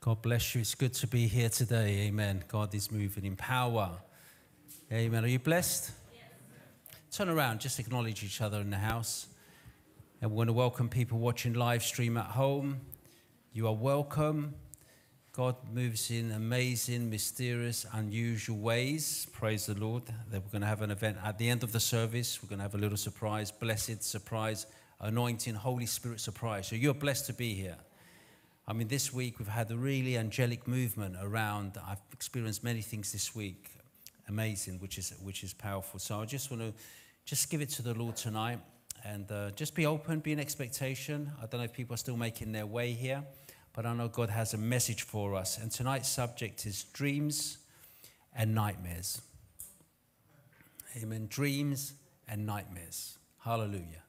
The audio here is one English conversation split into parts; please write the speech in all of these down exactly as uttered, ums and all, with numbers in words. God bless you. It's good to be here today. Amen. God is moving in power. Amen. Are you blessed? Yes. Turn around. Just acknowledge each other in the house. And we want to welcome people watching live stream at home. You are welcome. God moves in amazing, mysterious, unusual ways. Praise the Lord. We're going to have an event at the end of the service. We're going to have a little surprise, blessed surprise, anointing, Holy Spirit surprise. So you're blessed to be here. I mean, this week we've had a really angelic movement around. I've experienced many things this week. Amazing, which is, which is powerful. So I just want to just give it to the Lord tonight and uh, just be open, be in expectation. I don't know if people are still making their way here. But I know God has a message for us. And tonight's subject is dreams and nightmares. Amen. Dreams and nightmares. Hallelujah.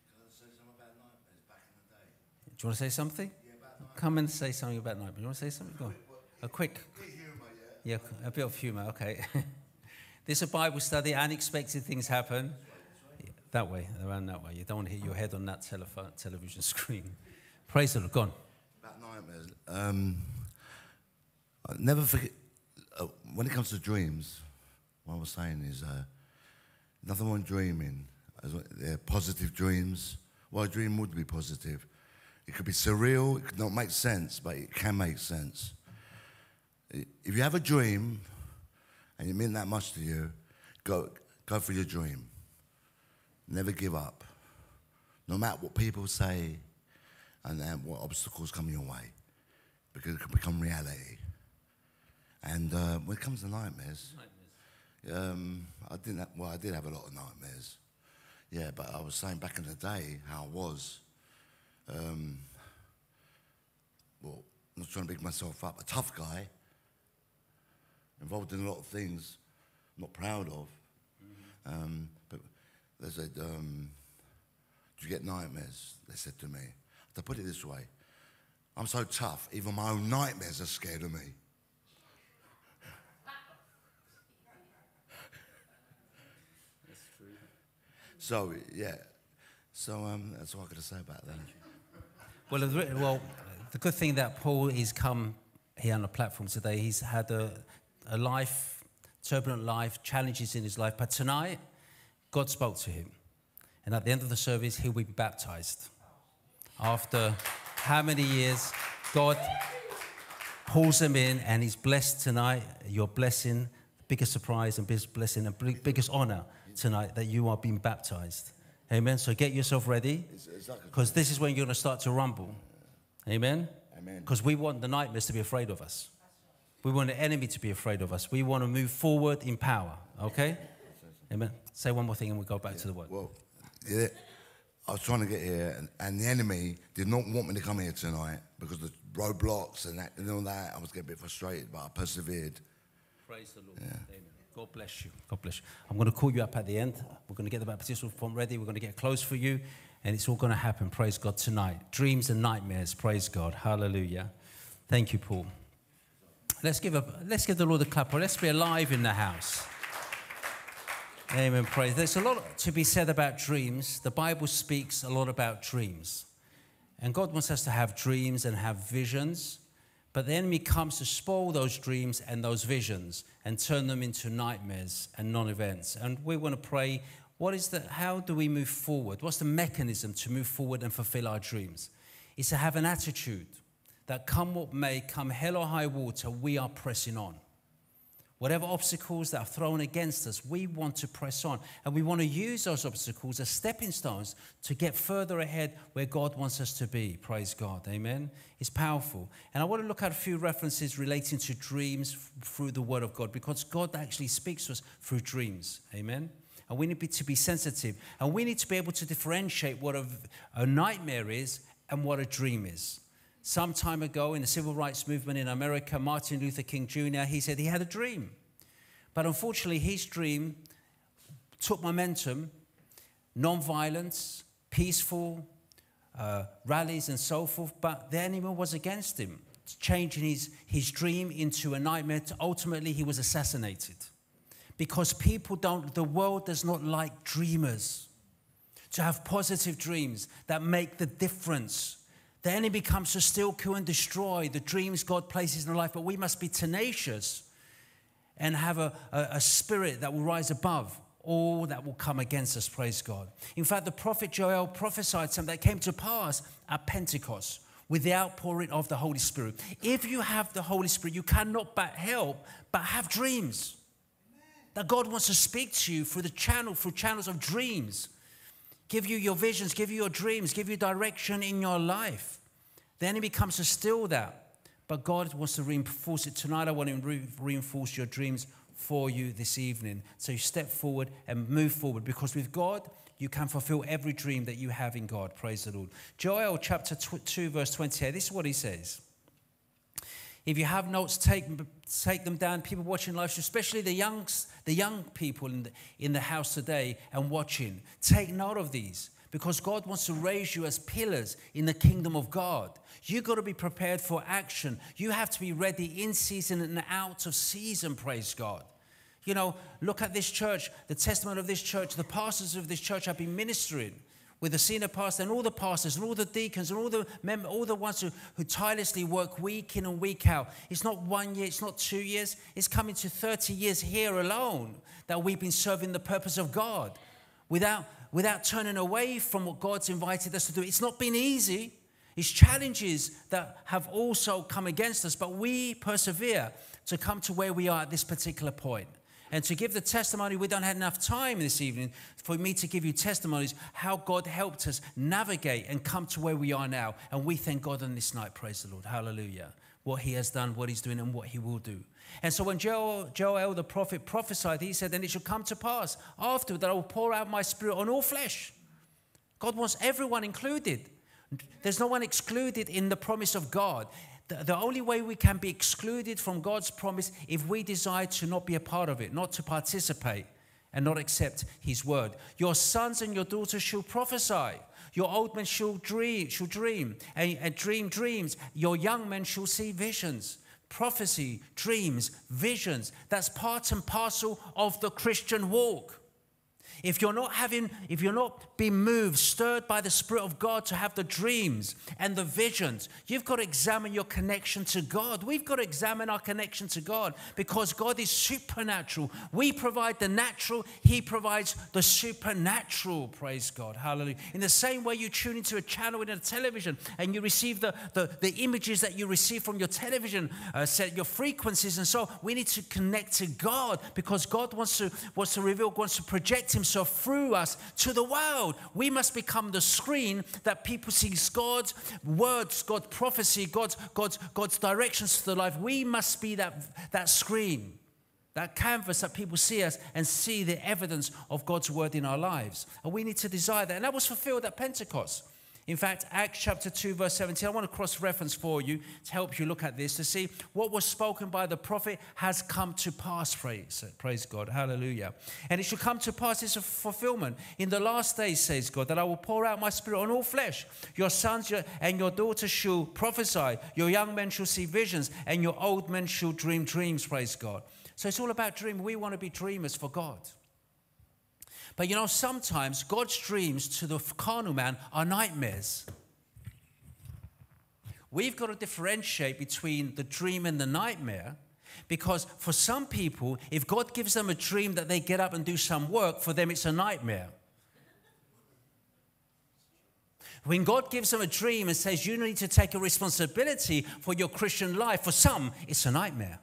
Can I say something about nightmares back in the day? Do you want to say something? Yeah, about nightmares. Come and say something about nightmares. You want to say something? Go on. A quick. A bit of humour, yeah. Yeah, a bit of humour, okay. This is a Bible study. Unexpected things happen. That's right, that's right. That way, around that way. You don't want to hit your head on that telephone, television screen. Praise the Lord. Go on. Nightmares. Um, I never forget. Uh, when it comes to dreams, what I was saying is uh, nothing more dreaming. As well, they're positive dreams. Well, a dream would be positive. It could be surreal. It could not make sense, but it can make sense. If you have a dream and it means that much to you, go go for your dream. Never give up, no matter what people say. And then what obstacles come your way, because it can become reality. And uh, when it comes to nightmares, nightmares. Um, I didn't. Have, well, I did have a lot of nightmares. Yeah, but I was saying back in the day how I was. Um, well, I'm not trying to big myself up. A tough guy, involved in a lot of things, I'm not proud of. Mm-hmm. um, but they said, um, "Do you get nightmares?" They said to me. To put it this way, I'm so tough, even my own nightmares are scared of me. That's true. So, yeah. So, um, that's all I got to say about that. Well, well, the good thing that Paul is come here on the platform today, he's had a, a life, turbulent life, challenges in his life. But tonight, God spoke to him. And at the end of the service, he'll be baptized. After how many years, God pulls them in and he's blessed tonight. Your blessing, the biggest surprise and biggest blessing and biggest honor tonight that you are being baptized. Amen. So get yourself ready, because this is when you're going to start to rumble. Amen. Because we want the nightmares to be afraid of us. We want the enemy to be afraid of us. We want to move forward in power. Okay? Amen. Say one more thing and we'll go back yeah. to the word. Well, yeah. I was trying to get here, and, and the enemy did not want me to come here tonight because of the roadblocks and, that, and all that. I was getting a bit frustrated, but I persevered. Praise the Lord. Yeah. Amen. God bless you. God bless you. I'm going to call you up at the end. We're going to get the baptismal form ready. We're going to get clothes for you, and it's all going to happen. Praise God tonight. Dreams and nightmares. Praise God. Hallelujah. Thank you, Paul. Let's give, a, let's give the Lord a clap. Let's be alive in the house. Amen. Praise. There's a lot to be said about dreams. The Bible speaks a lot about dreams. And God wants us to have dreams and have visions. But the enemy comes to spoil those dreams and those visions and turn them into nightmares and non-events. And we want to pray, what is the, how do we move forward? What's the mechanism to move forward and fulfill our dreams? It's to have an attitude that come what may, come hell or high water, we are pressing on. Whatever obstacles that are thrown against us, we want to press on. And we want to use those obstacles as stepping stones to get further ahead where God wants us to be. Praise God. Amen. It's powerful. And I want to look at a few references relating to dreams through the Word of God, because God actually speaks to us through dreams. Amen. And we need to be sensitive. And we need to be able to differentiate what a, a nightmare is and what a dream is. Some time ago in the civil rights movement in America, Martin Luther King, Junior, he said he had a dream. But unfortunately, his dream took momentum, non-violence, peaceful uh, rallies and so forth, but the enemy was against him, changing his, his dream into a nightmare. Ultimately, he was assassinated. Because people don't, the world does not like dreamers. To have positive dreams that make the difference. The enemy comes to steal, kill, and destroy the dreams God places in our life, but we must be tenacious and have a, a, a spirit that will rise above all that will come against us, praise God. In fact, the prophet Joel prophesied something that came to pass at Pentecost with the outpouring of the Holy Spirit. If you have the Holy Spirit, you cannot but help but have dreams. That God wants to speak to you through the channel, through channels of dreams. Give you your visions, give you your dreams, give you direction in your life. The enemy comes to steal that, but God wants to reinforce it. Tonight, I want to re reinforce your dreams for you this evening. So you step forward and move forward, because with God, you can fulfill every dream that you have in God. Praise the Lord. Joel chapter two, verse twenty-eight. This is what he says. If you have notes, take, take them down. People watching live, especially the, youngs, the young people in the, in the house today and watching, take note of these, because God wants to raise you as pillars in the kingdom of God. You've got to be prepared for action. You have to be ready in season and out of season, praise God. You know, look at this church, the testimony of this church, the pastors of this church have been ministering with the senior pastor and all the pastors and all the deacons and all the mem all the ones who, who tirelessly work week in and week out. It's not one year, it's not two years, it's coming to thirty years here alone that we've been serving the purpose of God without, without turning away from what God's invited us to do. It's not been easy. It's challenges that have also come against us, but we persevere to come to where we are at this particular point. And to give the testimony, we don't have enough time this evening for me to give you testimonies, how God helped us navigate and come to where we are now. And we thank God on this night, praise the Lord, hallelujah, what he has done, what he's doing, and what he will do. And so when Joel, Joel the prophet prophesied, he said, and it shall come to pass afterward that I will pour out my spirit on all flesh. God wants everyone included. There's no one excluded in the promise of God. The only way we can be excluded from God's promise if we desire to not be a part of it, not to participate and not accept his word. Your sons and your daughters shall prophesy. Your old men shall dream, shall dream and, and dream dreams. Your young men shall see visions. Prophecy, dreams, visions. That's part and parcel of the Christian walk. If you're not having, if you're not being moved, stirred by the Spirit of God to have the dreams and the visions, you've got to examine your connection to God. We've got to examine our connection to God, because God is supernatural. We provide the natural, he provides the supernatural, praise God, hallelujah. In the same way you tune into a channel in a television and you receive the, the, the images that you receive from your television, uh, set your frequencies, and so we need to connect to God, because God wants to, wants to reveal, wants to project himself So through us to the world. We must become the screen that people see God's words, God's prophecy, God's, God's, God's directions to their life. We must be that, that screen, that canvas that people see us and see the evidence of God's word in our lives. And we need to desire that. And that was fulfilled at Pentecost. In fact, Acts chapter two, verse seventeen, I want to cross-reference for you to help you look at this, to see what was spoken by the prophet has come to pass, praise, praise God, hallelujah. And it shall come to pass, it's a fulfillment. In the last days, says God, that I will pour out my spirit on all flesh. Your sons and your daughters shall prophesy. Your young men shall see visions, and your old men shall dream dreams, praise God. So it's all about dream. We want to be dreamers for God. But you know, sometimes God's dreams to the carnal man are nightmares. We've got to differentiate between the dream and the nightmare, because for some people, if God gives them a dream that they get up and do some work, for them it's a nightmare. When God gives them a dream and says, you need to take a responsibility for your Christian life, for some, it's a nightmare.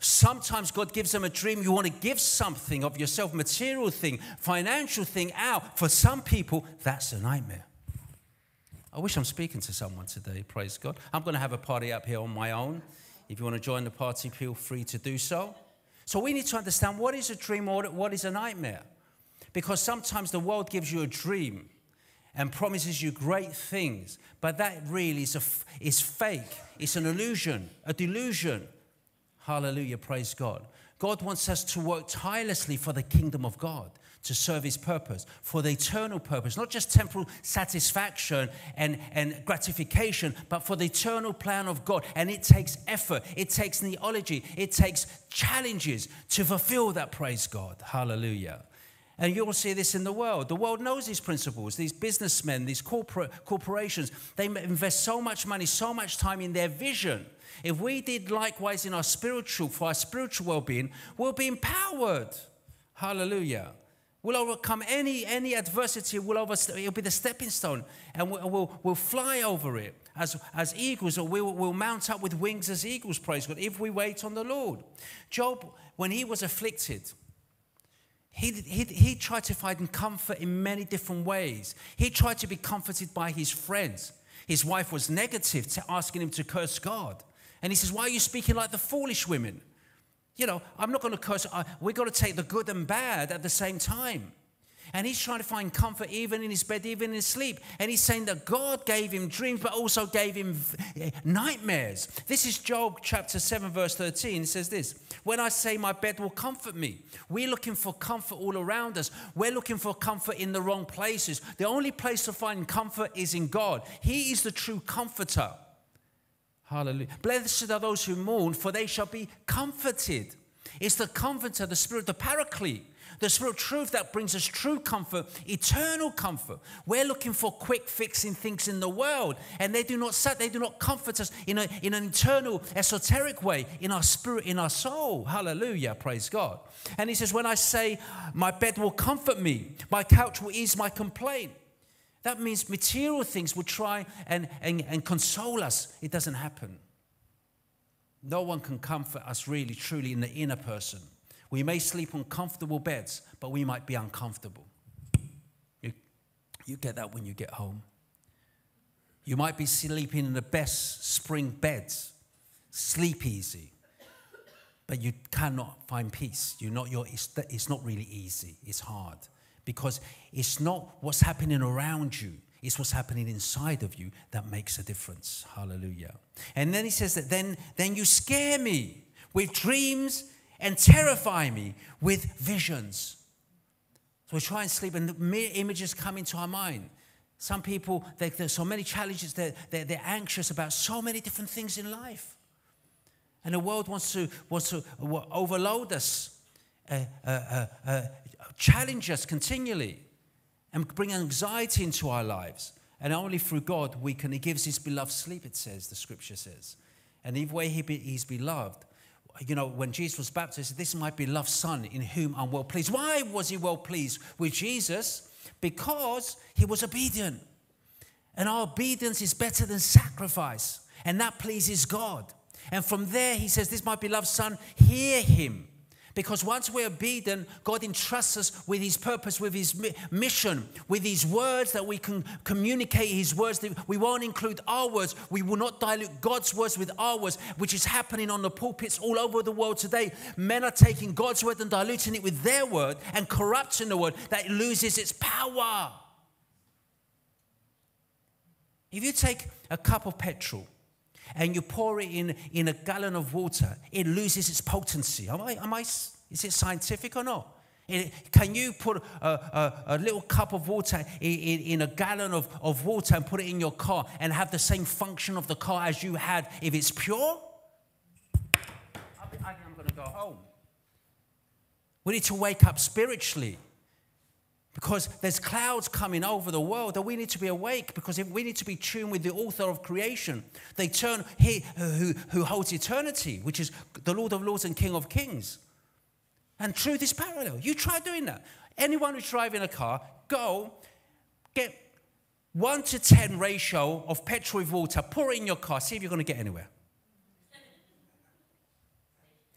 Sometimes God gives them a dream. You want to give something of yourself, material thing, financial thing out. For some people, that's a nightmare. I wish I'm speaking to someone today, praise God. I'm going to have a party up here on my own. If you want to join the party, feel free to do so. So we need to understand what is a dream or what is a nightmare. Because sometimes the world gives you a dream and promises you great things. But that really is, a, is fake. It's an illusion, a delusion. Hallelujah, praise God. God wants us to work tirelessly for the kingdom of God, to serve his purpose, for the eternal purpose, not just temporal satisfaction and, and gratification, but for the eternal plan of God. And it takes effort, it takes neology, it takes challenges to fulfill that, praise God. Hallelujah. And you'll see this in the world. The world knows these principles. These businessmen, these corporate corporations, they invest so much money, so much time in their vision. If we did likewise in our spiritual, for our spiritual well-being, we'll be empowered. Hallelujah. We'll overcome any, any adversity. We'll over, it'll be the stepping stone, and we'll, we'll, we'll fly over it as, as eagles, or we'll, we'll mount up with wings as eagles, praise God, if we wait on the Lord. Job, when he was afflicted, He, he, he tried to find comfort in many different ways. He tried to be comforted by his friends. His wife was negative to asking him to curse God. And he says, why are you speaking like the foolish women? You know, I'm not going to curse. I, we've got to take the good and bad at the same time. And he's trying to find comfort even in his bed, even in his sleep. And he's saying that God gave him dreams, but also gave him nightmares. This is Job chapter seven, verse thirteen. It says this, when I say my bed will comfort me, we're looking for comfort all around us. We're looking for comfort in the wrong places. The only place to find comfort is in God. He is the true comforter. Hallelujah. Blessed are those who mourn, for they shall be comforted. It's the comforter, the spirit, the paraclete. The spirit of truth that brings us true comfort, eternal comfort. We're looking for quick fixing things in the world, and they do not sat, they do not comfort us in, a, in an internal, esoteric way, in our spirit, in our soul. Hallelujah, praise God. And he says, when I say, my bed will comfort me, my couch will ease my complaint. That means material things will try and, and, and console us. It doesn't happen. No one can comfort us really, truly in the inner person. We may sleep on comfortable beds, but we might be uncomfortable. You, you get that when you get home. You might be sleeping in the best spring beds, sleep easy, but you cannot find peace. You're not your, it's, it's not really easy, it's hard, because it's not what's happening around you, it's what's happening inside of you that makes a difference. Hallelujah. And then he says that then, then you scare me with dreams and terrify me with visions. So we try and sleep, and the mere images come into our mind. Some people, they, there's so many challenges, they're, they're, they're anxious about so many different things in life. And the world wants to, wants to overload us, uh, uh, uh, uh, challenge us continually, and bring anxiety into our lives. And only through God we can, he gives his beloved sleep, it says, the scripture says. And the way he be, he's beloved, you know, when Jesus was baptized, he said, this is my beloved son in whom I'm well pleased. Why was he well pleased with Jesus? Because he was obedient. And our obedience is better than sacrifice. And that pleases God. And from there, he says, this is my beloved son, hear him. Because once we're obedient, God entrusts us with his purpose, with his mission, with his words that we can communicate, his words. We won't include our words. We will not dilute God's words with our words, which is happening on the pulpits all over the world today. Men are taking God's word and diluting it with their word and corrupting the word that it loses its power. If you take a cup of petrol and you pour it in, in a gallon of water, it loses its potency. Am I, am I, is it scientific or not? It, can you put a, a, a little cup of water in, in, in a gallon of, of water and put it in your car and have the same function of the car as you had if it's pure? I'm going to go home. We need to wake up spiritually, because there's clouds coming over the world that we need to be awake, because if we need to be tuned with the author of creation, they turn he who, who holds eternity, which is the Lord of Lords and King of Kings. And truth is parallel. You try doing that. Anyone who's driving a car, go get one to ten ratio of petrol with water, pour it in your car, see if you're going to get anywhere.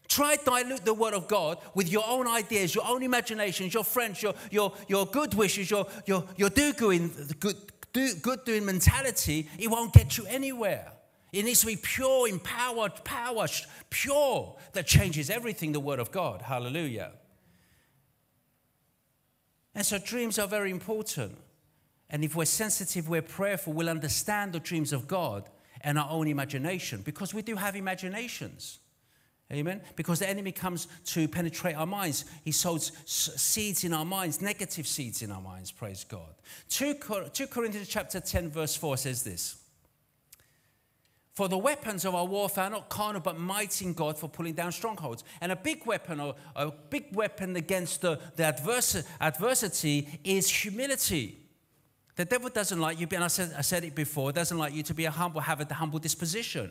Try to dilute the word of God with your own ideas, your own imaginations, your friends, your, your, your good wishes, your, your, your do-doing, good, do, good doing mentality. It won't get you anywhere. It needs to be pure, empowered, power, pure, that changes everything, the word of God. Hallelujah. And so dreams are very important. And if we're sensitive, we're prayerful, we'll understand the dreams of God and our own imagination, because we do have imaginations. Amen. Because the enemy comes to penetrate our minds. He sows seeds in our minds, negative seeds in our minds, praise God. Second Corinthians chapter ten, verse four says this. For the weapons of our warfare are not carnal, but mighty in God for pulling down strongholds. And a big weapon, or a big weapon against the, the adversi adversity is humility. The devil doesn't like you, and I said, I said it before, doesn't like you to be a humble, have a humble disposition.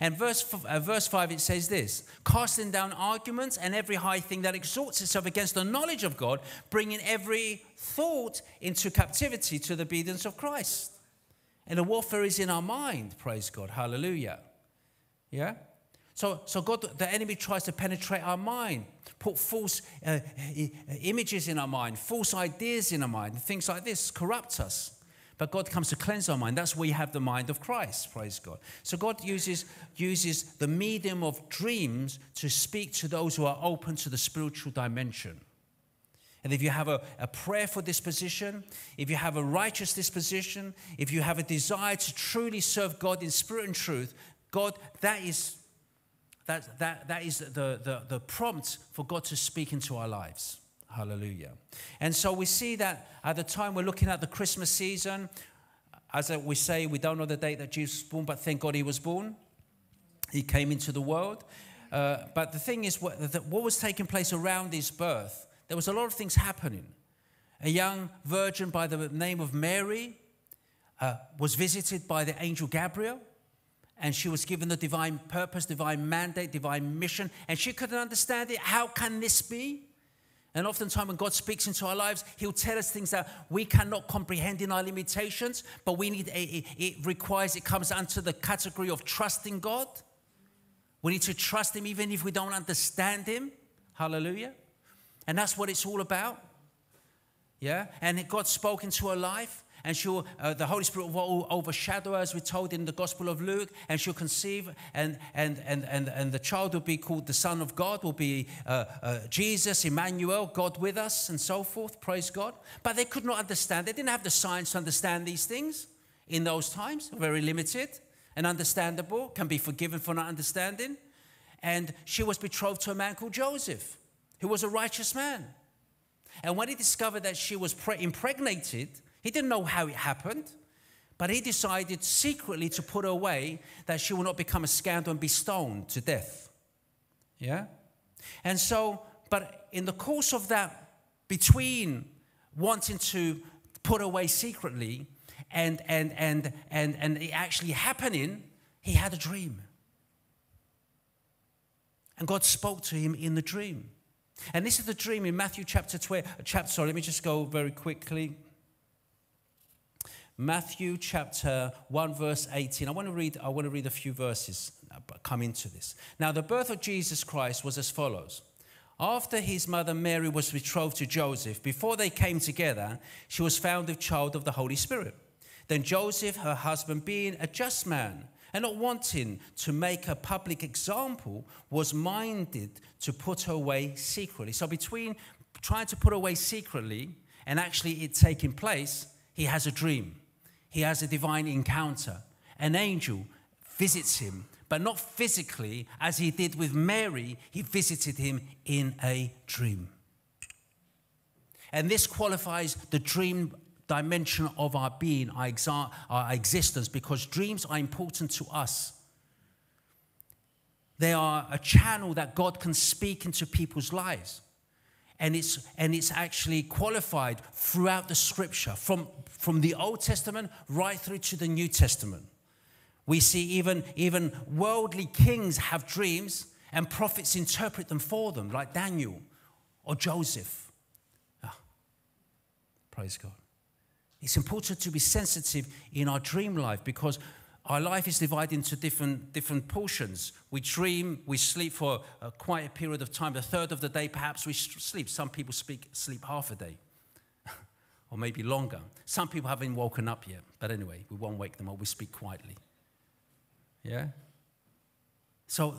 And verse, uh, verse five, it says this: casting down arguments and every high thing that exalts itself against the knowledge of God, bringing every thought into captivity to the obedience of Christ. And the warfare is in our mind, praise God, hallelujah. Yeah? So, so God, the enemy tries to penetrate our mind, put false uh, images in our mind, false ideas in our mind, things like this corrupt us. But God comes to cleanse our mind. That's where you have the mind of Christ, praise God. So God uses, uses the medium of dreams to speak to those who are open to the spiritual dimension. And if you have a, a prayerful disposition, if you have a righteous disposition, if you have a desire to truly serve God in spirit and truth, God, that is, that, that, that is the, the, the prompt for God to speak into our lives. Hallelujah. And so we see that at the time we're looking at the Christmas season, as we say, we don't know the date that Jesus was born, but thank God he was born. He came into the world. Uh, but the thing is, what, the, what was taking place around his birth, there was a lot of things happening. A young virgin by the name of Mary uh, was visited by the angel Gabriel, and she was given the divine purpose, divine mandate, divine mission, and she couldn't understand it. How can this be? And oftentimes when God speaks into our lives, he'll tell us things that we cannot comprehend in our limitations, but we need, it, it requires, it comes under the category of trusting God. We need to trust him even if we don't understand him. Hallelujah. And that's what it's all about. Yeah. And God spoke into her life, and she'll, uh, the Holy Spirit will overshadow her, as we're told in the Gospel of Luke, and she'll conceive, and, and, and, and, and the child will be called the Son of God, will be uh, uh, Jesus, Emmanuel, God with us, and so forth, praise God. But they could not understand. They didn't have the science to understand these things in those times, very limited and understandable, can be forgiven for not understanding. And she was betrothed to a man called Joseph, who was a righteous man. And when he discovered that she was pre impregnated, he didn't know how it happened, but he decided secretly to put her away, that she will not become a scandal and be stoned to death. Yeah? And so, but in the course of that, between wanting to put her away secretly and, and, and, and, and it actually happening, he had a dream. And God spoke to him in the dream. And this is the dream in Matthew chapter twelve. Chapter, sorry, let me just go very quickly. Matthew chapter one, verse eighteen. I want to read, I want to read a few verses come into this. Now, the birth of Jesus Christ was as follows. After his mother Mary was betrothed to Joseph, before they came together, she was found a child of the Holy Spirit. Then Joseph, her husband, being a just man and not wanting to make a public example, was minded to put her away secretly. So between trying to put her away secretly and actually it taking place, he has a dream. He has a divine encounter. An angel visits him, but not physically, as he did with Mary. He visited him in a dream. And this qualifies the dream dimension of our being, our, exa our existence, because dreams are important to us. They are a channel that God can speak into people's lives. And it's, and it's actually qualified throughout the scripture, from, from the Old Testament right through to the New Testament. We see even, even worldly kings have dreams, and prophets interpret them for them, like Daniel or Joseph. Oh, praise God. It's important to be sensitive in our dream life, because our life is divided into different, different portions. We dream, we sleep for a, quite a period of time. A third of the day, perhaps, we sleep. Some people speak, sleep half a day, or maybe longer. Some people haven't woken up yet. But anyway, we won't wake them up. We speak quietly. Yeah? So,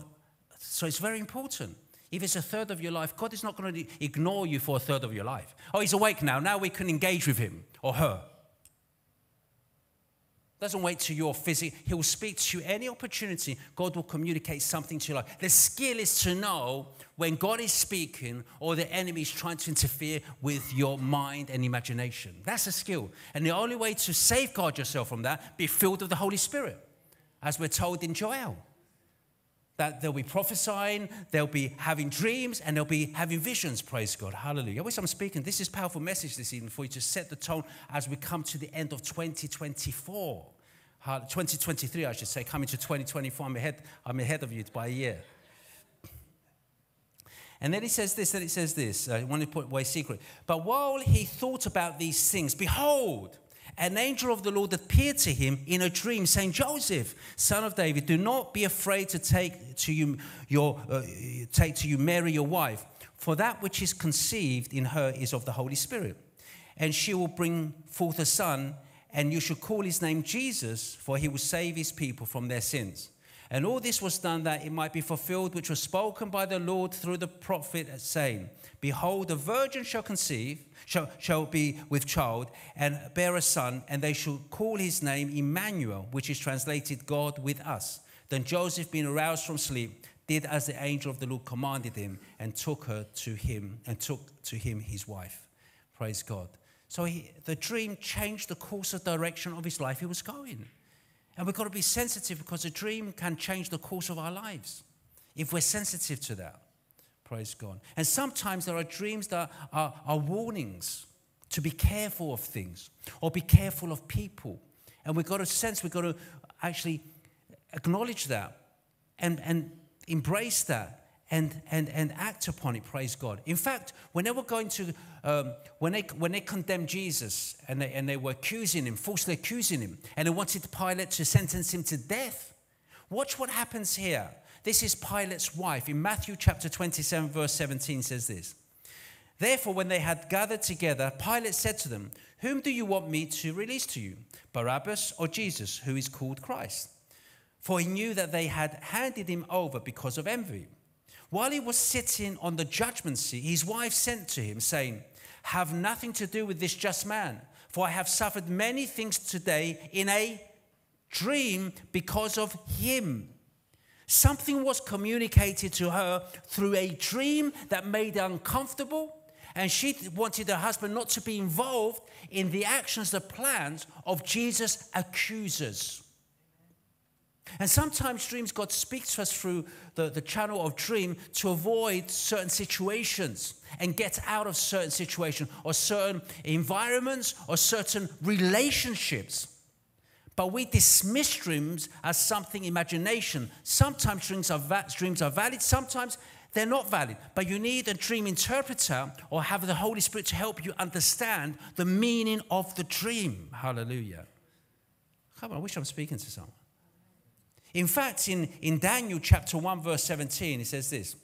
so it's very important. If it's a third of your life, God is not going to ignore you for a third of your life. Oh, he's awake now. Now we can engage with him or her. Doesn't wait to your physical. He will speak to you any opportunity. God will communicate something to you. Like, the skill is to know when God is speaking or the enemy is trying to interfere with your mind and imagination. That's a skill. And the only way to safeguard yourself from that, be filled with the Holy Spirit. as we're told in Joel, that they'll be prophesying, they'll be having dreams, and they'll be having visions. Praise God. Hallelujah. I wish I'm speaking. This is a powerful message this evening for you to set the tone as we come to the end of twenty twenty-four. twenty twenty-three, I should say, coming to twenty twenty-four. I'm ahead, I'm ahead of you by a year. And then he says this, then it says this. I want to put away secret. But while he thought about these things, behold, an angel of the Lord appeared to him in a dream, saying, Joseph, son of David, do not be afraid to take to you, your, uh, take to you Mary, your wife, for that which is conceived in her is of the Holy Spirit. And she will bring forth a son, and you shall call his name Jesus, for he will save his people from their sins. And all this was done that it might be fulfilled, which was spoken by the Lord through the prophet, saying, Behold, a virgin shall conceive, shall, shall be with child, and bear a son, and they shall call his name Emmanuel, which is translated God with us. Then Joseph, being aroused from sleep, did as the angel of the Lord commanded him, and took her to him, and took to him his wife. Praise God. So he, the dream changed the course of direction of his life he was going. And we've got to be sensitive, because a dream can change the course of our lives if we're sensitive to that. Praise God. And sometimes there are dreams that are, are warnings to be careful of things or be careful of people. And we've got to sense, we've got to actually acknowledge that and, and embrace that. And, and, and act upon it, praise God. In fact, when they were going to, um, when, they, when they condemned Jesus and they, and they were accusing him, falsely accusing him, and they wanted Pilate to sentence him to death, watch what happens here. This is Pilate's wife. In Matthew chapter twenty-seven, verse seventeen says this. Therefore, when they had gathered together, Pilate said to them, Whom do you want me to release to you, Barabbas or Jesus, who is called Christ? For he knew that they had handed him over because of envy. While he was sitting on the judgment seat, his wife sent to him, saying, Have nothing to do with this just man, for I have suffered many things today in a dream because of him. Something was communicated to her through a dream that made her uncomfortable, and she wanted her husband not to be involved in the actions, the plans of Jesus' accusers. And sometimes dreams, God speaks to us through the, the channel of dream to avoid certain situations and get out of certain situations or certain environments or certain relationships. But we dismiss dreams as something imagination. Sometimes dreams are, va dreams are valid. Sometimes they're not valid. But you need a dream interpreter or have the Holy Spirit to help you understand the meaning of the dream. Hallelujah. Come on, I wish I'm speaking to someone. In fact, in, in Daniel chapter one, verse seventeen, it says this.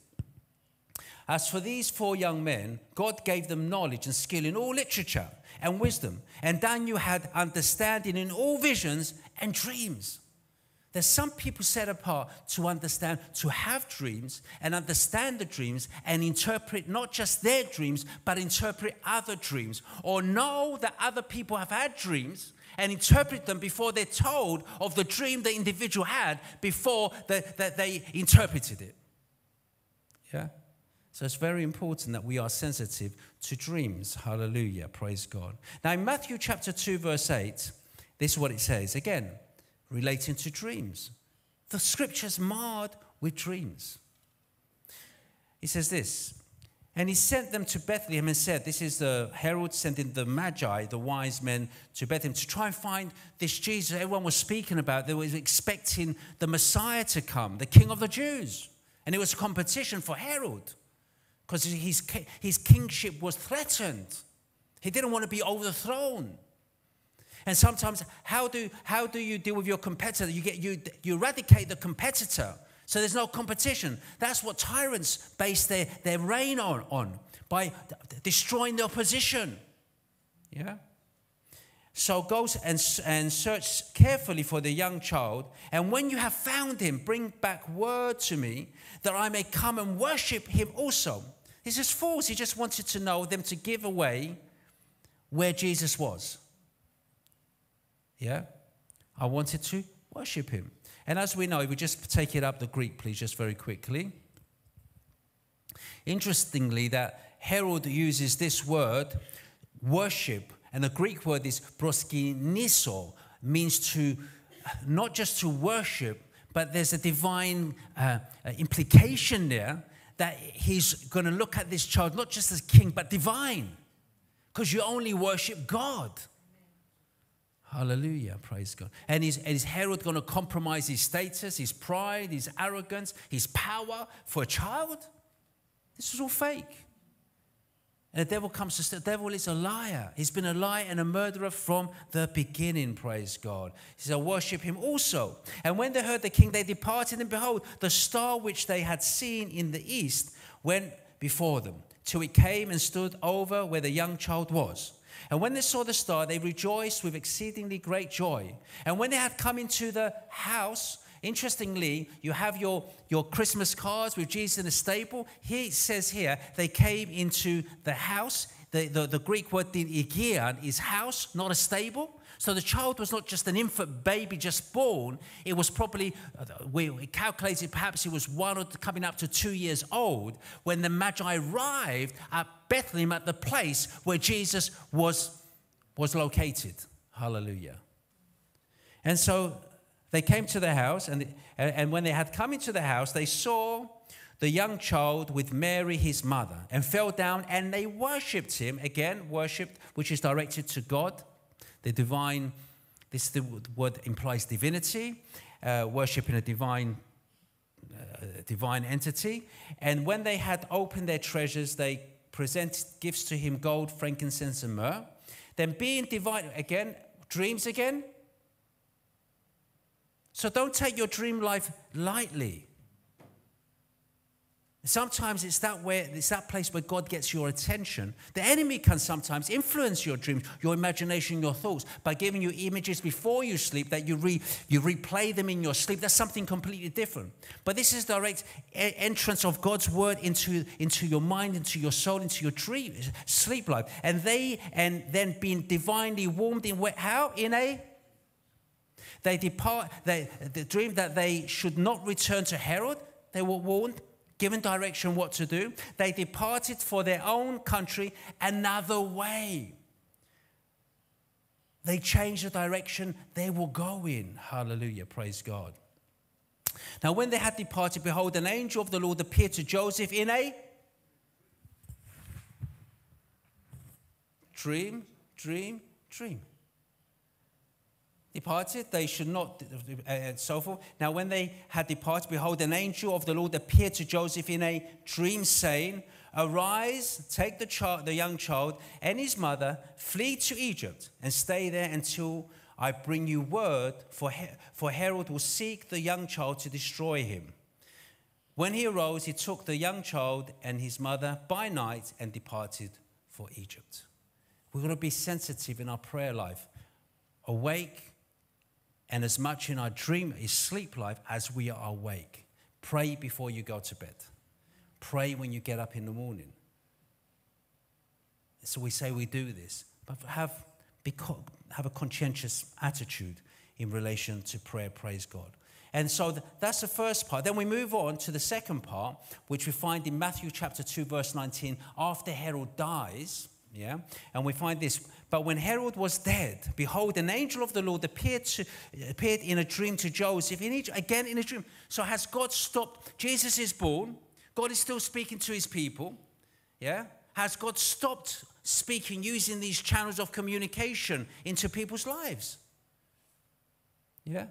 As for these four young men, God gave them knowledge and skill in all literature and wisdom. And Daniel had understanding in all visions and dreams. There's some people set apart to understand, to have dreams and understand the dreams and interpret not just their dreams, but interpret other dreams, or know that other people have had dreams and interpret them before they're told of the dream the individual had before that the, they interpreted it. Yeah? So it's very important that we are sensitive to dreams. Hallelujah. Praise God. Now in Matthew chapter two, verse eight, this is what it says. Again, relating to dreams. The scripture's marred with dreams. It says this. And he sent them to Bethlehem and said, this is the Herod sending the Magi, the wise men, to Bethlehem to try and find this Jesus everyone was speaking about. They were expecting the Messiah to come, the King of the Jews. And it was a competition for Herod because his, his kingship was threatened. He didn't want to be overthrown. And sometimes how do, how do you deal with your competitor? You, get, you, you eradicate the competitor. So there's no competition. That's what tyrants base their, their reign on, on, by destroying the opposition. Yeah? So go and, and search carefully for the young child, and when you have found him, bring back word to me that I may come and worship him also. This is false. He just wanted to know them to give away where Jesus was. Yeah? I wanted to worship him. And as we know, if we just take it up, the Greek, please, just very quickly. Interestingly, that Herod uses this word, worship, and the Greek word is proskiniso, means to not just to worship, but there's a divine uh, implication there that he's going to look at this child, not just as king, but divine. Because you only worship God. Hallelujah, praise God. And is, is Herod going to compromise his status, his pride, his arrogance, his power for a child? This is all fake. And the devil comes to say, the devil is a liar. He's been a liar and a murderer from the beginning, praise God. He said, worship him also. And when they heard the king, they departed, and behold, the star which they had seen in the east went before them, till it came and stood over where the young child was. And when they saw the star, they rejoiced with exceedingly great joy. And when they had come into the house, interestingly, you have your, your Christmas cards with Jesus in the stable. He says here, they came into the house. The, the, the Greek word in "egean" is house, not a stable. So the child was not just an infant baby just born. It was probably, we calculated perhaps it was one or coming up to two years old when the Magi arrived at Bethlehem, at the place where Jesus was, was located. Hallelujah. And so they came to the house, and, and when they had come into the house, they saw the young child with Mary, his mother, and fell down, and they worshipped him. Again, worshipped, which is directed to God. The divine, this the word implies divinity, uh, worshipping a divine, uh, divine entity. And when they had opened their treasures, they presented gifts to him, gold, frankincense, and myrrh. Then being divine, again, dreams again. So don't take your dream life lightly. Sometimes it's that where it's that place where God gets your attention. The enemy can sometimes influence your dreams, your imagination, your thoughts by giving you images before you sleep that you re, you replay them in your sleep. That's something completely different. But this is direct entrance of God's word into into your mind, into your soul, into your dream sleep life. And they and then being divinely warmed in how in a they depart. They the dream that they should not return to Herod. They were warned, given direction what to do. They departed for their own country another way. They changed the direction they will go in. Hallelujah, praise God. Now when they had departed, behold, an angel of the Lord appeared to Joseph in a dream, dream, dream. Departed, they should not, and so forth. Now when they had departed, behold, an angel of the Lord appeared to Joseph in a dream, saying, arise, take the child, the young child and his mother, flee to Egypt, and stay there until I bring you word, for, Her for Herod will seek the young child to destroy him. When he arose, he took the young child and his mother by night and departed for Egypt. We're going to be sensitive in our prayer life, awake, and as much in our dream is sleep life as we are awake. Pray before you go to bed. Pray when you get up in the morning. So we say we do this, but have, have a conscientious attitude in relation to prayer, praise God. And so that's the first part. Then we move on to the second part, which we find in Matthew chapter two, verse nineteen, after Herod dies. Yeah, and we find this. But when Herod was dead, behold, an angel of the Lord appeared to, appeared in a dream to Joseph. In Egypt, again in a dream. So has God stopped? Jesus is born. God is still speaking to his people. Yeah, has God stopped speaking, using these channels of communication into people's lives? Yeah,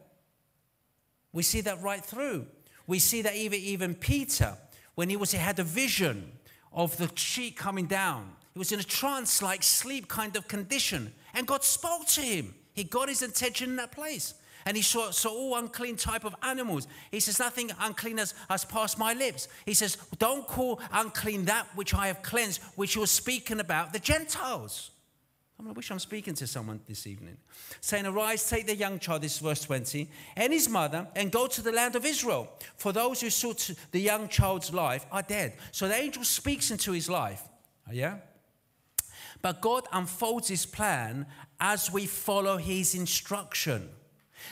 we see that right through. We see that even even Peter, when he was, he had a vision of the sheet coming down. He was in a trance-like sleep kind of condition. And God spoke to him. He got his attention in that place. And he saw, saw all unclean type of animals. He says, nothing unclean has, has passed my lips. He says, don't call unclean that which I have cleansed, which you're speaking about, the Gentiles. I wish I'm speaking to someone this evening. Saying, arise, take the young child, this is verse twenty, and his mother, and go to the land of Israel. For those who sought the young child's life are dead. So the angel speaks into his life. Yeah? But God unfolds his plan as we follow his instruction.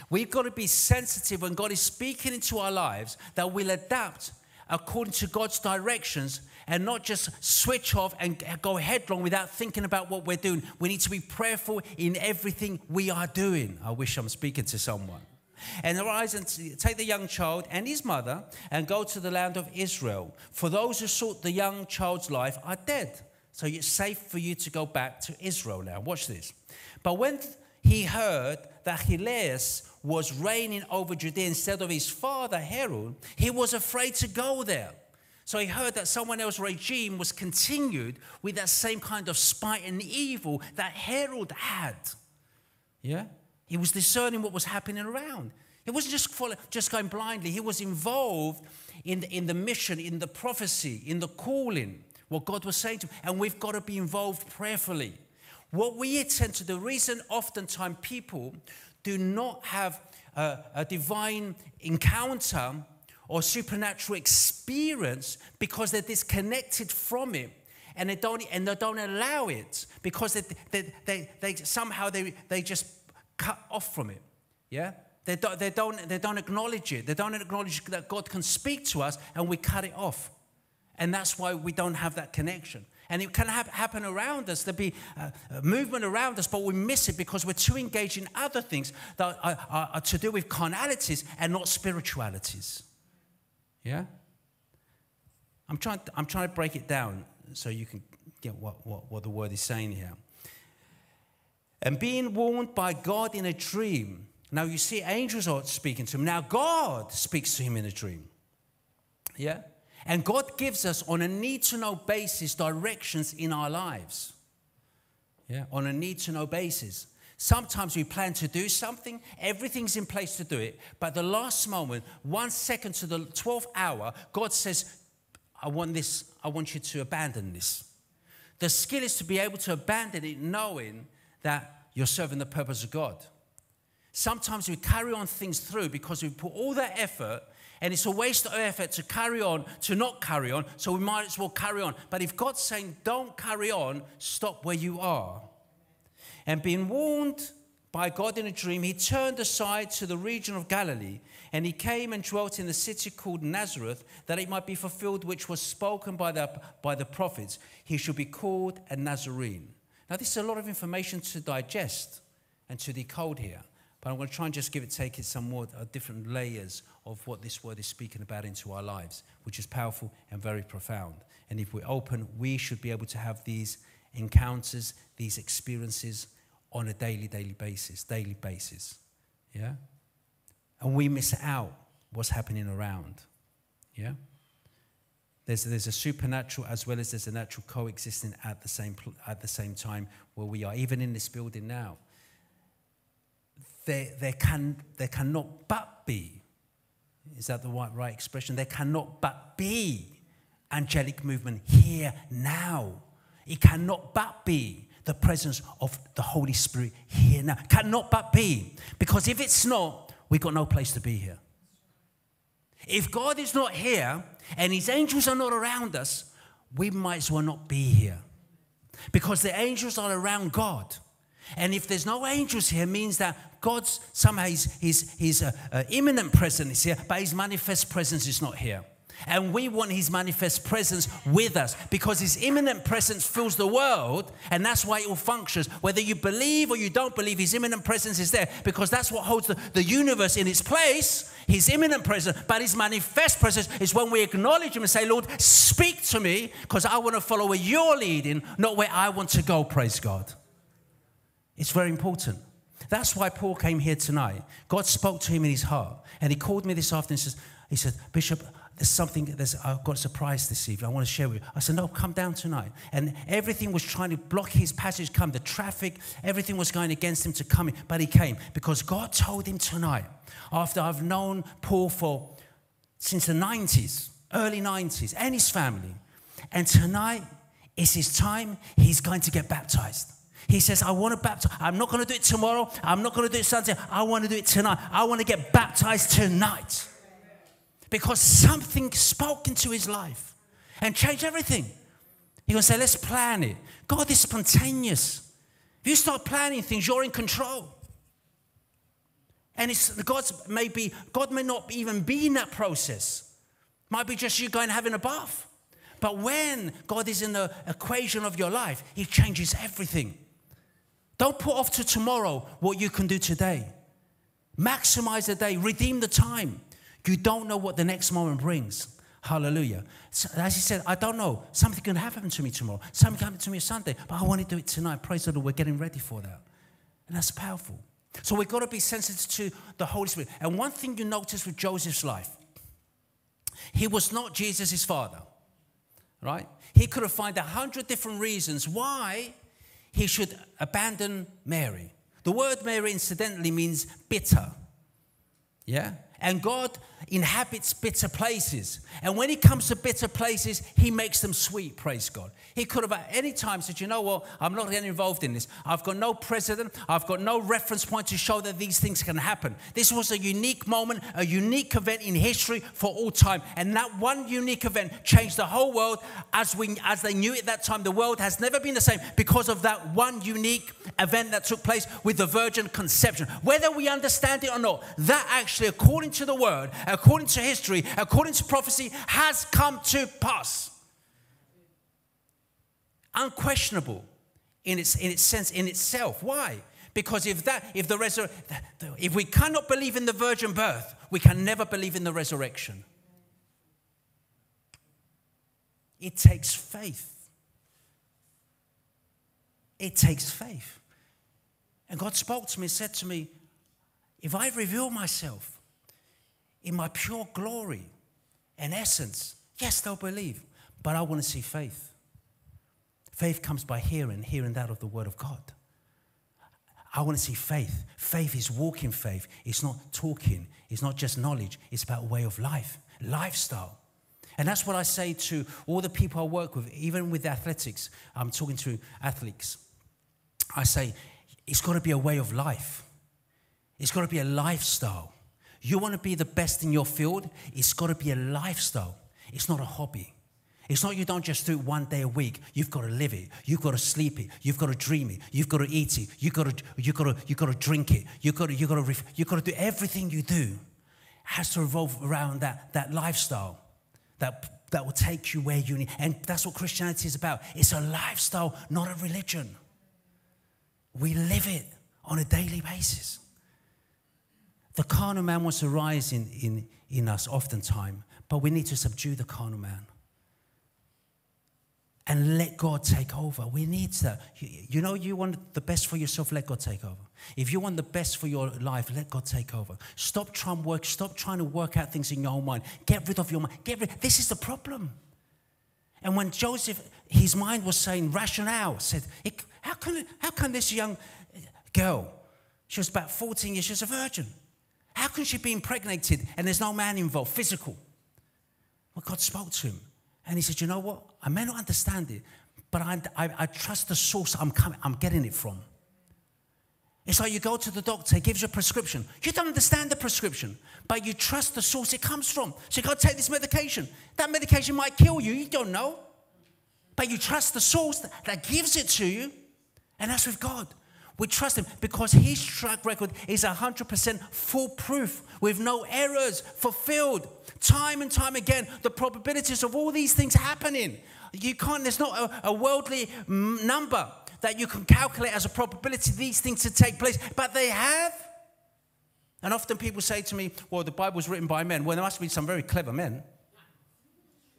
We've got to be sensitive when God is speaking into our lives that we'll adapt according to God's directions and not just switch off and go headlong without thinking about what we're doing. We need to be prayerful in everything we are doing. I wish I'm speaking to someone. And arise and take the young child and his mother and go to the land of Israel. For those who sought the young child's life are dead. So it's safe for you to go back to Israel now. Watch this. But when he heard that Hileas was reigning over Judea instead of his father Herod, he was afraid to go there. So he heard that someone else's regime was continued with that same kind of spite and evil that Herod had. Yeah? He was discerning what was happening around. He wasn't just following, just going blindly. He was involved in the, in the mission, in the prophecy, in the calling, what God was saying to him. And we've got to be involved prayerfully. What we tend to do, the reason oftentimes people do not have a, a divine encounter or supernatural experience, because they're disconnected from it. And they don't, and they don't allow it because they, they, they, they somehow they, they just cut off from it, yeah? They don't, they, don't, they don't acknowledge it. They don't acknowledge that God can speak to us, and we cut it off. And that's why we don't have that connection. And it can have, happen around us. There'll be uh, a movement around us, but we miss it because we're too engaged in other things that are, are, are to do with carnalities and not spiritualities, yeah? I'm trying, I'm trying to break it down so you can get what, what, what the word is saying here. And being warned by God in a dream. Now you see angels are speaking to him. Now God speaks to him in a dream. Yeah? And God gives us on a need-to-know basis directions in our lives. Yeah? On a need-to-know basis. Sometimes we plan to do something. Everything's in place to do it. But the last moment, one second to the twelfth hour, God says, I want this. I want you to abandon this. The skill is to be able to abandon it knowing that you're serving the purpose of God. Sometimes we carry on things through because we put all that effort, and it's a waste of effort to carry on, to not carry on, so we might as well carry on. But if God's saying, don't carry on, stop where you are. And being warned by God in a dream, he turned aside to the region of Galilee, and he came and dwelt in the city called Nazareth, that it might be fulfilled which was spoken by the, by the prophets. He should be called a Nazarene. Now, this is a lot of information to digest and to decode here, but I'm going to try and just give it, take it some more uh, different layers of what this word is speaking about into our lives, which is powerful and very profound. And if we're open, we should be able to have these encounters, these experiences on a daily, daily basis, daily basis, yeah? And we miss out what's happening around, yeah? There's, there's a supernatural as well as there's a natural coexisting at the same at the same time where we are. Even in this building now, there, there, can, there cannot but be, is that the right, right expression? There cannot but be angelic movement here now. It cannot but be the presence of the Holy Spirit here now. Cannot but be, because if it's not, we've got no place to be here. If God is not here and his angels are not around us, we might as well not be here, because the angels are around God. And if there's no angels here, it means that God's somehow his, his, his uh, uh, imminent presence is here, but his manifest presence is not here. And we want his manifest presence with us, because his imminent presence fills the world, and that's why it all functions. Whether you believe or you don't believe, his imminent presence is there, because that's what holds the, the universe in its place, his imminent presence. But his manifest presence is when we acknowledge him and say, Lord, speak to me, because I want to follow where you're leading, not where I want to go, praise God. It's very important. That's why Paul came here tonight. God spoke to him in his heart, and he called me this afternoon and says, he said, Bishop, there's something, there's, I've got a surprise this evening. I want to share with you. I said, no, come down tonight. And everything was trying to block his passage come. The traffic, everything was going against him to come in. But he came because God told him tonight, after I've known Paul for, since the nineties, early nineties, and his family. And tonight is his time. He's going to get baptized. He says, I want to baptize. I'm not going to do it tomorrow. I'm not going to do it Sunday. I want to do it tonight. I want to get baptized tonight. Because something spoke into his life and changed everything. You're going to say, let's plan it. God is spontaneous. If you start planning things, you're in control. And it's, God's may be, God may not even be in that process. Might be just you going and having a bath. But when God is in the equation of your life, he changes everything. Don't put off to tomorrow what you can do today. Maximize the day. Redeem the time. You don't know what the next moment brings. Hallelujah. So, as he said, I don't know. Something can happen to me tomorrow. Something can happen to me Sunday. But I want to do it tonight. Praise the Lord. We're getting ready for that. And that's powerful. So we've got to be sensitive to the Holy Spirit. And one thing you notice with Joseph's life, he was not Jesus' father, right? He could have found a hundred different reasons why he should abandon Mary. The word Mary, incidentally, means bitter, yeah? And God inhabits bitter places. And when it comes to bitter places, he makes them sweet, praise God. He could have at any time said, you know what, I'm not getting involved in this. I've got no precedent. I've got no reference point to show that these things can happen. This was a unique moment, a unique event in history for all time. And that one unique event changed the whole world as, we, as they knew it at that time. The world has never been the same because of that one unique event that took place with the virgin conception. Whether we understand it or not, that actually, according to the word, according to history, according to prophecy, has come to pass. Unquestionable in its in its sense in itself. Why? Because if that if the resur- if we cannot believe in the virgin birth, we can never believe in the resurrection. It takes faith. It takes faith. And God spoke to me, said to me, if I reveal myself in my pure glory and essence, yes, they'll believe, but I want to see faith. Faith comes by hearing, hearing that of the word of God. I want to see faith. Faith is walking faith. It's not talking. It's not just knowledge. It's about way of life, lifestyle. And that's what I say to all the people I work with, even with athletics. I'm talking to athletes. I say, it's got to be a way of life. It's got to be a lifestyle. You want to be the best in your field, it's got to be a lifestyle. It's not a hobby. It's not you don't just do it one day a week. You've got to live it. You've got to sleep it. You've got to dream it. You've got to eat it. You've got to, you've got to, you've got to drink it. You've got to, you've got to, ref- you've got to do everything you do. Has to revolve around that, that lifestyle that, that will take you where you need. And that's what Christianity is about. It's a lifestyle, not a religion. We live it on a daily basis. The carnal man wants to rise in, in, in us oftentimes, but we need to subdue the carnal man and let God take over. We need that. You, you know, you want the best for yourself, let God take over. If you want the best for your life, let God take over. Stop trying to work, stop trying to work out things in your own mind. Get rid of your mind. Get rid. This is the problem. And when Joseph, his mind was saying, rationale, said, how can, how can this young girl, she was about fourteen years, she was a virgin. How can she be impregnated and there's no man involved, physical? Well, God spoke to him and he said, you know what? I may not understand it, but I, I, I trust the source I'm, coming, I'm getting it from. It's like you go to the doctor, he gives you a prescription. You don't understand the prescription, but you trust the source it comes from. So you go take this medication. That medication might kill you, you don't know. But you trust the source that, that gives it to you, and that's with God. We trust him because his track record is one hundred percent foolproof with no errors, fulfilled. Time and time again, the probabilities of all these things happening. You can't, there's not a, a worldly number that you can calculate as a probability these things to take place, but they have. And often people say to me, well, the Bible was written by men. Well, there must be some very clever men.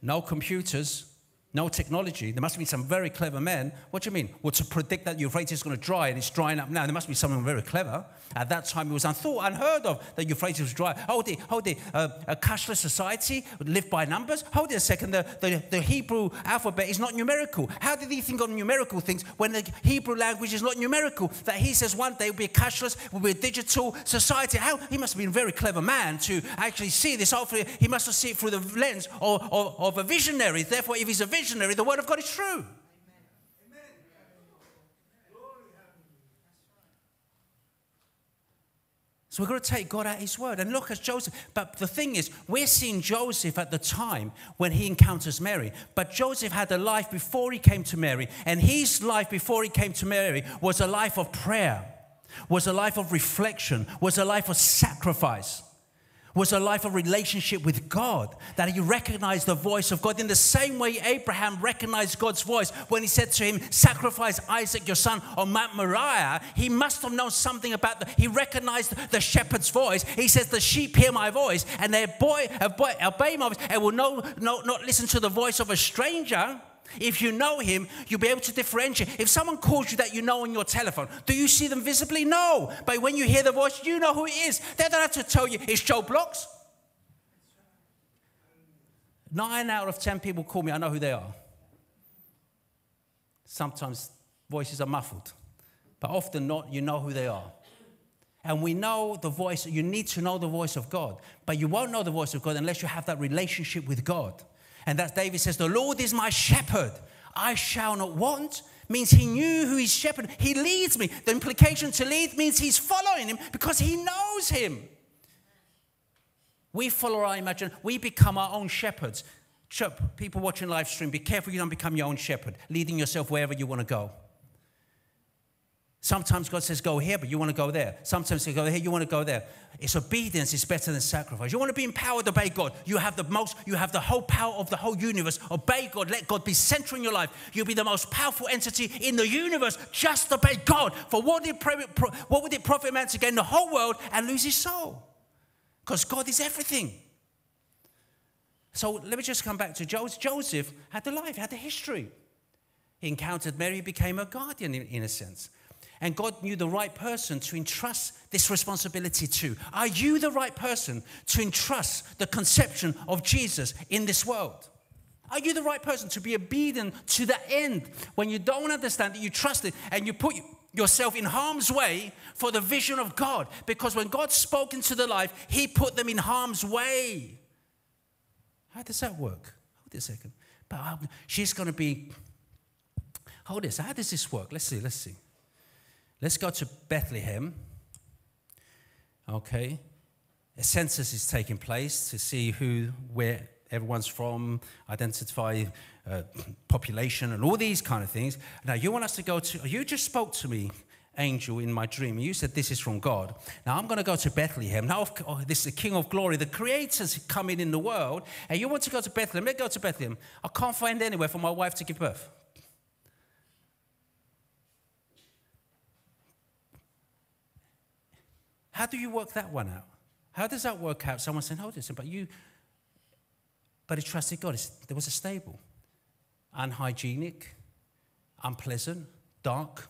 No computers. No technology. There must be some very clever men. What do you mean? Well, to predict that Euphrates is going to dry and it's drying up now, there must be someone very clever. At that time, it was unthought, unheard of that Euphrates was dry. Hold it, hold it. Uh, a cashless society would live by numbers. Hold it a second. The, the, the Hebrew alphabet is not numerical. How did he think of numerical things when the Hebrew language is not numerical? That he says one day it will be a cashless, it will be a digital society. How? He must have been a very clever man to actually see this. He must have seen it through the lens of, of, of a visionary. Therefore, if he's a visionary, Visionary, the word of God is true. Amen. Amen. So we've got to take God at his word and look at Joseph. But the thing is, we're seeing Joseph at the time when he encounters Mary. But Joseph had a life before he came to Mary, and his life before he came to Mary was a life of prayer, was a life of reflection, was a life of sacrifice. was a life of relationship with God, that he recognized the voice of God in the same way Abraham recognized God's voice when he said to him, sacrifice Isaac your son on Mount Moriah. He must have known something about the, he recognized the shepherd's voice. He says, the sheep hear my voice and they boy, boy, obey my voice and will no, no, not listen to the voice of a stranger. If you know him, you'll be able to differentiate. If someone calls you that you know on your telephone, do you see them visibly? No. But when you hear the voice, you know who it is. They don't have to tell you, it's Joe Bloggs. Nine out of ten people call me, I know who they are. Sometimes voices are muffled, but often not, you know who they are. And we know the voice, you need to know the voice of God, but you won't know the voice of God unless you have that relationship with God. And that's David says, the Lord is my shepherd, I shall not want, means he knew who his shepherd, he leads me. The implication to lead means he's following him because he knows him. We follow our imagination, we become our own shepherds. Chirp, people watching live stream, be careful you don't become your own shepherd, leading yourself wherever you want to go. Sometimes God says, go here, but you want to go there. Sometimes he goes here, you want to go there. It's obedience is better than sacrifice. You want to be empowered, obey God. You have the most, you have the whole power of the whole universe. Obey God. Let God be central in your life. You'll be the most powerful entity in the universe. Just obey God. For what did what would it profit man to gain the whole world and lose his soul? Because God is everything. So let me just come back to Joseph. Joseph had the life, had the history. He encountered Mary, he became her guardian in, in a sense. And God knew the right person to entrust this responsibility to. Are you the right person to entrust the conception of Jesus in this world? Are you the right person to be obedient to the end when you don't understand that you trust it and you put yourself in harm's way for the vision of God? Because when God spoke into the life, he put them in harm's way. How does that work? Hold it a second. But she's going to be, hold this, how does this work? Let's see, let's see. Let's go to Bethlehem. Okay. A census is taking place to see who, where everyone's from, identify uh, population and all these kind of things. Now, you want us to go to, you just spoke to me, angel, in my dream. You said this is from God. Now, I'm going to go to Bethlehem. Now, oh, this is the King of Glory. The Creator's coming in the world. And you want to go to Bethlehem. Let's go to Bethlehem. I can't find anywhere for my wife to give birth. How do you work that one out? How does that work out? Someone said, hold this, but you, but he trusted God. It's, there was a stable, unhygienic, unpleasant, dark,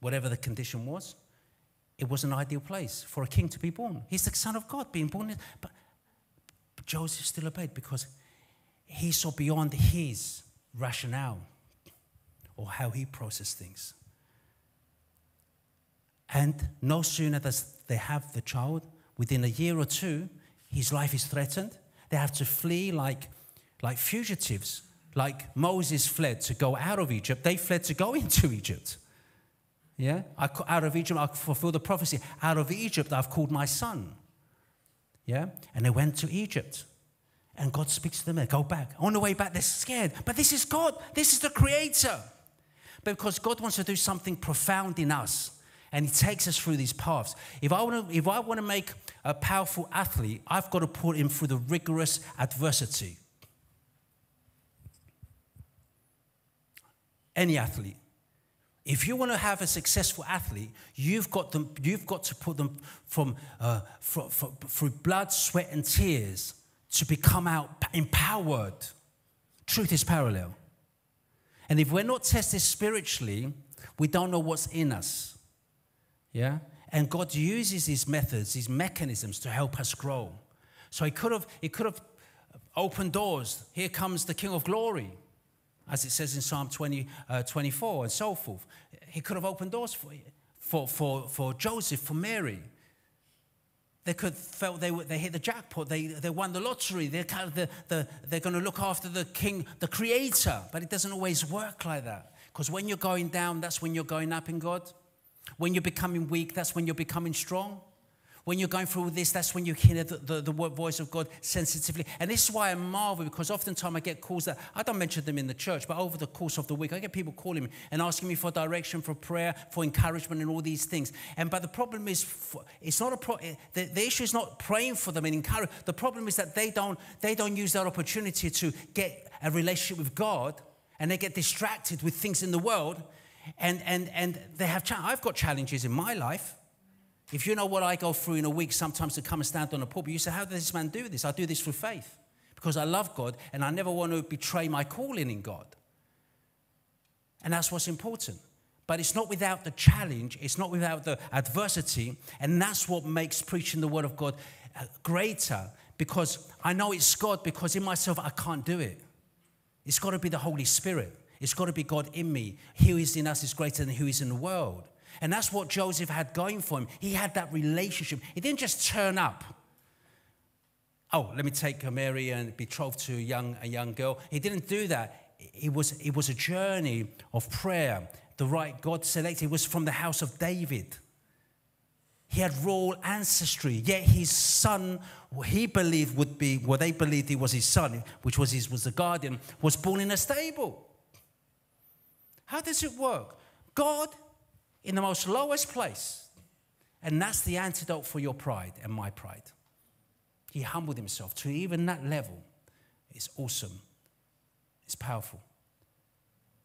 whatever the condition was. It was an ideal place for a king to be born. He's the son of God being born. But, but Joseph still obeyed because he saw beyond his rationale or how he processed things. And no sooner does they have the child, within a year or two, his life is threatened. They have to flee like, like fugitives, like Moses fled to go out of Egypt. They fled to go into Egypt. Yeah, I, out of Egypt, I fulfill the prophecy. Out of Egypt, I've called my son. Yeah, and they went to Egypt. And God speaks to them, they go back. On the way back, they're scared. But this is God. This is the Creator. Because God wants to do something profound in us. And he takes us through these paths. If I want to, if I want to make a powerful athlete, I've got to put him through the rigorous adversity. Any athlete. If you want to have a successful athlete, you've got them. You've got to put them from uh, through, through blood, sweat, and tears to become out empowered. Truth is parallel. And if we're not tested spiritually, we don't know what's in us. Yeah, and God uses these methods, these mechanisms to help us grow. So he could have, he could have opened doors. Here comes the King of Glory, as it says in Psalm twenty, uh, twenty-four and so forth. He could have opened doors for, for, for, for Joseph, for Mary. They could felt they they hit the jackpot. They they won the lottery. They're kind of the, the they're going to look after the King, the Creator. But it doesn't always work like that, because when you're going down, that's when you're going up in God. When you're becoming weak, that's when you're becoming strong. When you're going through all this, that's when you hear the, the, the voice of God sensitively. And this is why I marvel, because oftentimes I get calls that, I don't mention them in the church, but over the course of the week, I get people calling me and asking me for direction, for prayer, for encouragement and all these things. And but the problem is, it's not a pro the, the issue is not praying for them and encouraging. The problem is that they don't, they don't use that opportunity to get a relationship with God, and they get distracted with things in the world, and, and, and they have, I've got challenges in my life. If you know what I go through in a week, sometimes to come and stand on a pulpit, you say, how does this man do this? I do this through faith because I love God and I never want to betray my calling in God. And that's what's important. But it's not without the challenge. It's not without the adversity. And that's what makes preaching the word of God greater, because I know it's God, because in myself, I can't do it. It's got to be the Holy Spirit. It's got to be God in me. Who is in us is greater than who is in the world. And that's what Joseph had going for him. He had that relationship. He didn't just turn up. Oh, let me take Mary and betrothed to a young, a young girl. He didn't do that. It was, it was a journey of prayer. The right God selected was from the house of David. He had royal ancestry, yet his son, he believed would be, what well, they believed he was his son, which was his, was the guardian, was born in a stable. How does it work? God in the most lowest place. And that's the antidote for your pride and my pride. He humbled himself to even that level. It's awesome. It's powerful.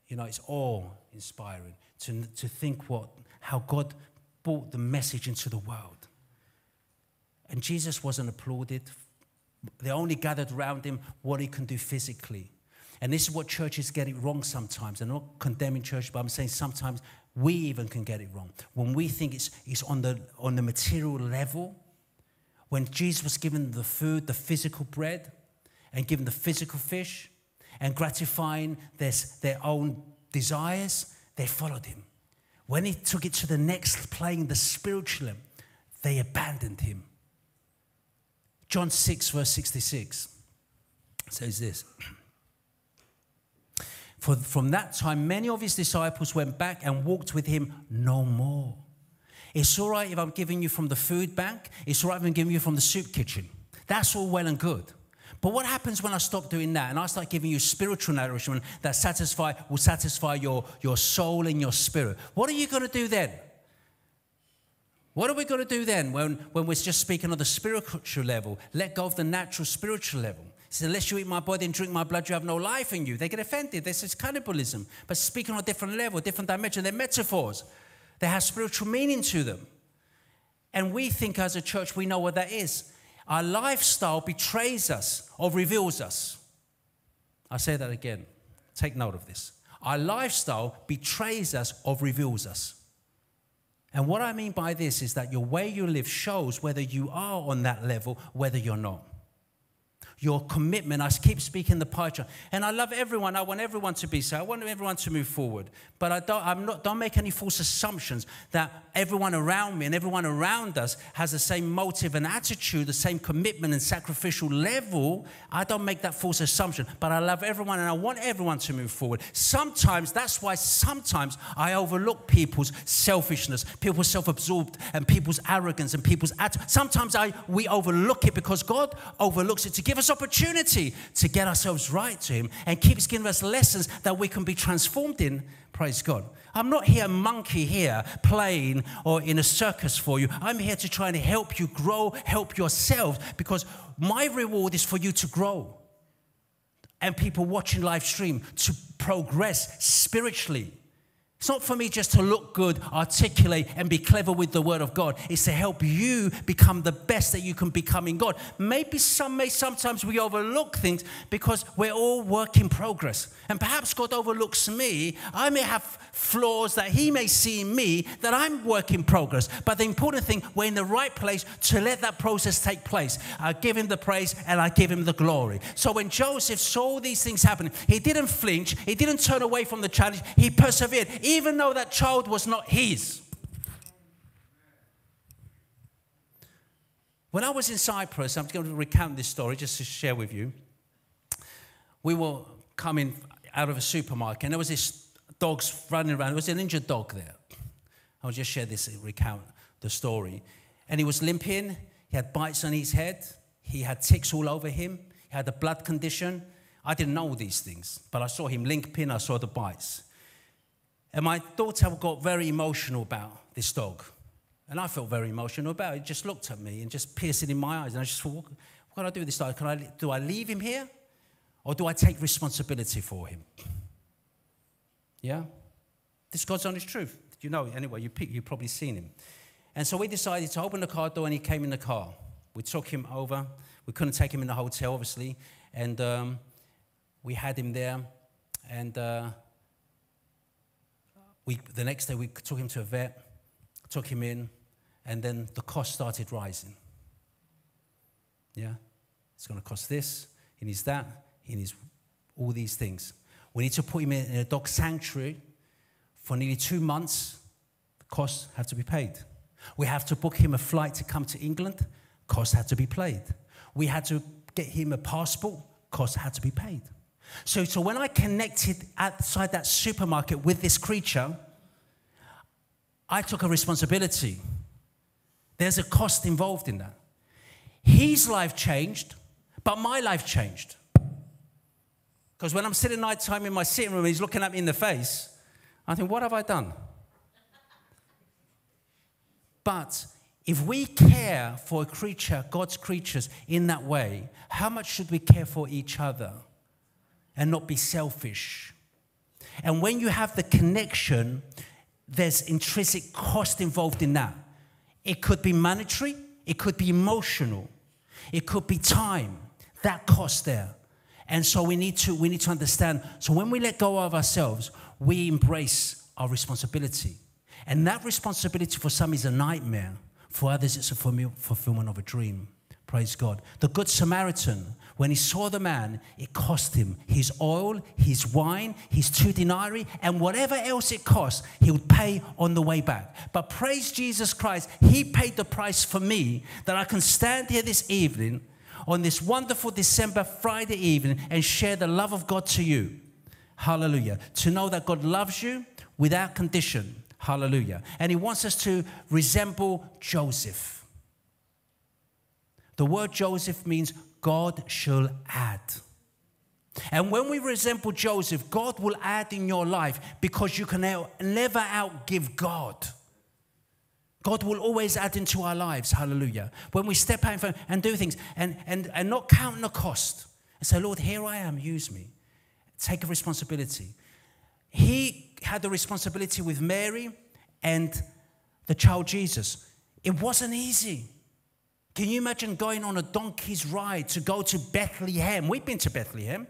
You know, it's awe-inspiring to, to think what, how God brought the message into the world. And Jesus wasn't applauded. They only gathered around him what he can do physically. And this is what churches get it wrong sometimes. I'm not condemning church, but I'm saying sometimes we even can get it wrong. When we think it's, it's on the, on the material level, when Jesus was given the food, the physical bread, and given the physical fish, and gratifying their, their own desires, they followed him. When he took it to the next plane, the spiritual, they abandoned him. John six, verse sixty-six says this. For from that time, many of his disciples went back and walked with him no more. It's all right if I'm giving you from the food bank. It's all right if I'm giving you from the soup kitchen. That's all well and good. But what happens when I stop doing that and I start giving you spiritual nourishment that satisfy, will satisfy your, your soul and your spirit? What are you going to do then? What are we going to do then when, when we're just speaking on the spiritual level? Let go of the natural spiritual level. So unless you eat my body and drink my blood, you have no life in you. They get offended. This is cannibalism. But speaking on a different level, different dimension, they're metaphors. They have spiritual meaning to them. And we think as a church, we know what that is. Our lifestyle betrays us or reveals us. I say that again. Take note of this. Our lifestyle betrays us or reveals us. And what I mean by this is that your way you live shows whether you are on that level, whether you're not. Your commitment, I keep speaking the pie chart. And I love everyone. I want everyone to be so. I want everyone to move forward. But I don't, I'm not, don't make any false assumptions that everyone around me and everyone around us has the same motive and attitude, the same commitment and sacrificial level. I don't make that false assumption. But I love everyone and I want everyone to move forward. Sometimes, that's why sometimes I overlook people's selfishness, people's self-absorbed and people's arrogance and people's attitude. Sometimes I, we overlook it because God overlooks it to give us opportunity to get ourselves right to him, and keeps giving us lessons that we can be transformed in. Praise God. I'm not here a monkey here playing or in a circus for you. I'm here to try and help you grow, help yourself, because my reward is for you to grow and people watching live stream to progress spiritually. It's not for me just to look good, articulate, and be clever with the word of God. It's to help you become the best that you can become in God. Maybe some may sometimes we overlook things because we're all work in progress. And perhaps God overlooks me. I may have flaws that he may see in me that I'm work in progress. But the important thing, we're in the right place to let that process take place. I give him the praise and I give him the glory. So when Joseph saw these things happening, he didn't flinch. He didn't turn away from the challenge. He persevered. Even though that child was not his. When I was in Cyprus, I'm going to recount this story just to share with you. We were coming out of a supermarket and there was this dog running around. There was an injured dog there. I'll just share this and recount the story. and he was limping. He had bites on his head. He had ticks all over him. He had a blood condition. I didn't know these things, but I saw him limping. I saw the bites. And my daughter got very emotional about this dog. And I felt very emotional about it. It just looked at me and just piercing in my eyes. And I just thought, what can I do with this dog? Can I, do I leave him here? Or do I take responsibility for him? Yeah? This God's honest truth. You know it anyway. You pick, you've probably seen him. And so we decided to open the car door, and he came in the car. We took him over. We couldn't take him in the hotel, obviously. And um, we had him there. And uh, we, the next day we took him to a vet, took him in, and then the cost started rising. Yeah? It's going to cost this. He needs that. He needs all these things. We need to put him in a dog sanctuary for nearly two months. The costs have to be paid. We have to book him a flight to come to England. Costs had to be paid. We had to get him a passport. Costs had to be paid. So, so when I connected outside that supermarket with this creature, I took a responsibility. There's a cost involved in that. His life changed, but my life changed. Because when I'm sitting night time in my sitting room and he's looking at me in the face, I think, what have I done? But if we care for a creature, God's creatures, in that way, how much should we care for each other and not be selfish? And when you have the connection, there's intrinsic cost involved in that. It could be monetary. It could be emotional. It could be time. That cost there. And so we need to, we need to understand. So when we let go of ourselves, we embrace our responsibility. And that responsibility for some is a nightmare. For others, it's a fulfillment of a dream. Praise God. The Good Samaritan, when he saw the man, it cost him his oil, his wine, his two denarii, and whatever else it cost, he would pay on the way back. But praise Jesus Christ, he paid the price for me, that I can stand here this evening on this wonderful December Friday evening and share the love of God to you. Hallelujah. To know that God loves you without condition. Hallelujah. And he wants us to resemble Joseph. The word Joseph means God shall add. And when we resemble Joseph, God will add in your life, because you can never outgive God. God will always add into our lives. Hallelujah. When we step out in front and do things and, and, and not count the cost and say, Lord, here I am, use me. Take a responsibility. He had the responsibility with Mary and the child Jesus. It wasn't easy. Can you imagine going on a donkey's ride to go to Bethlehem? We've been to Bethlehem.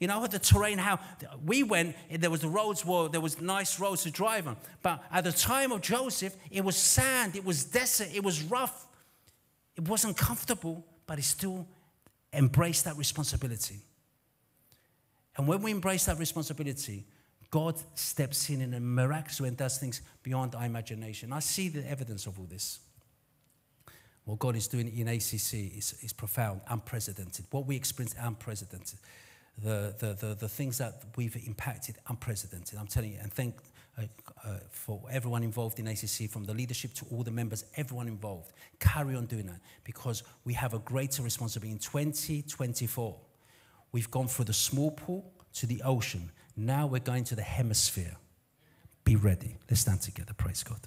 You know, the terrain, how we went, there was the roads, were, there was nice roads to drive on. But at the time of Joseph, it was sand, it was desert, it was rough. It wasn't comfortable, but he still embraced that responsibility. And when we embrace that responsibility, God steps in in a miraculous way and does things beyond our imagination. I see the evidence of all this. What God is doing in A C C is, is profound, unprecedented. What we experience, unprecedented. The, the, the, the things that we've impacted, unprecedented. I'm telling you, and thank uh, uh, for everyone involved in A C C, from the leadership to all the members, everyone involved. Carry on doing that, because we have a greater responsibility. In twenty twenty-four, we've gone through the small pool to the ocean. Now we're going to the hemisphere. Be ready. Let's stand together. Praise God.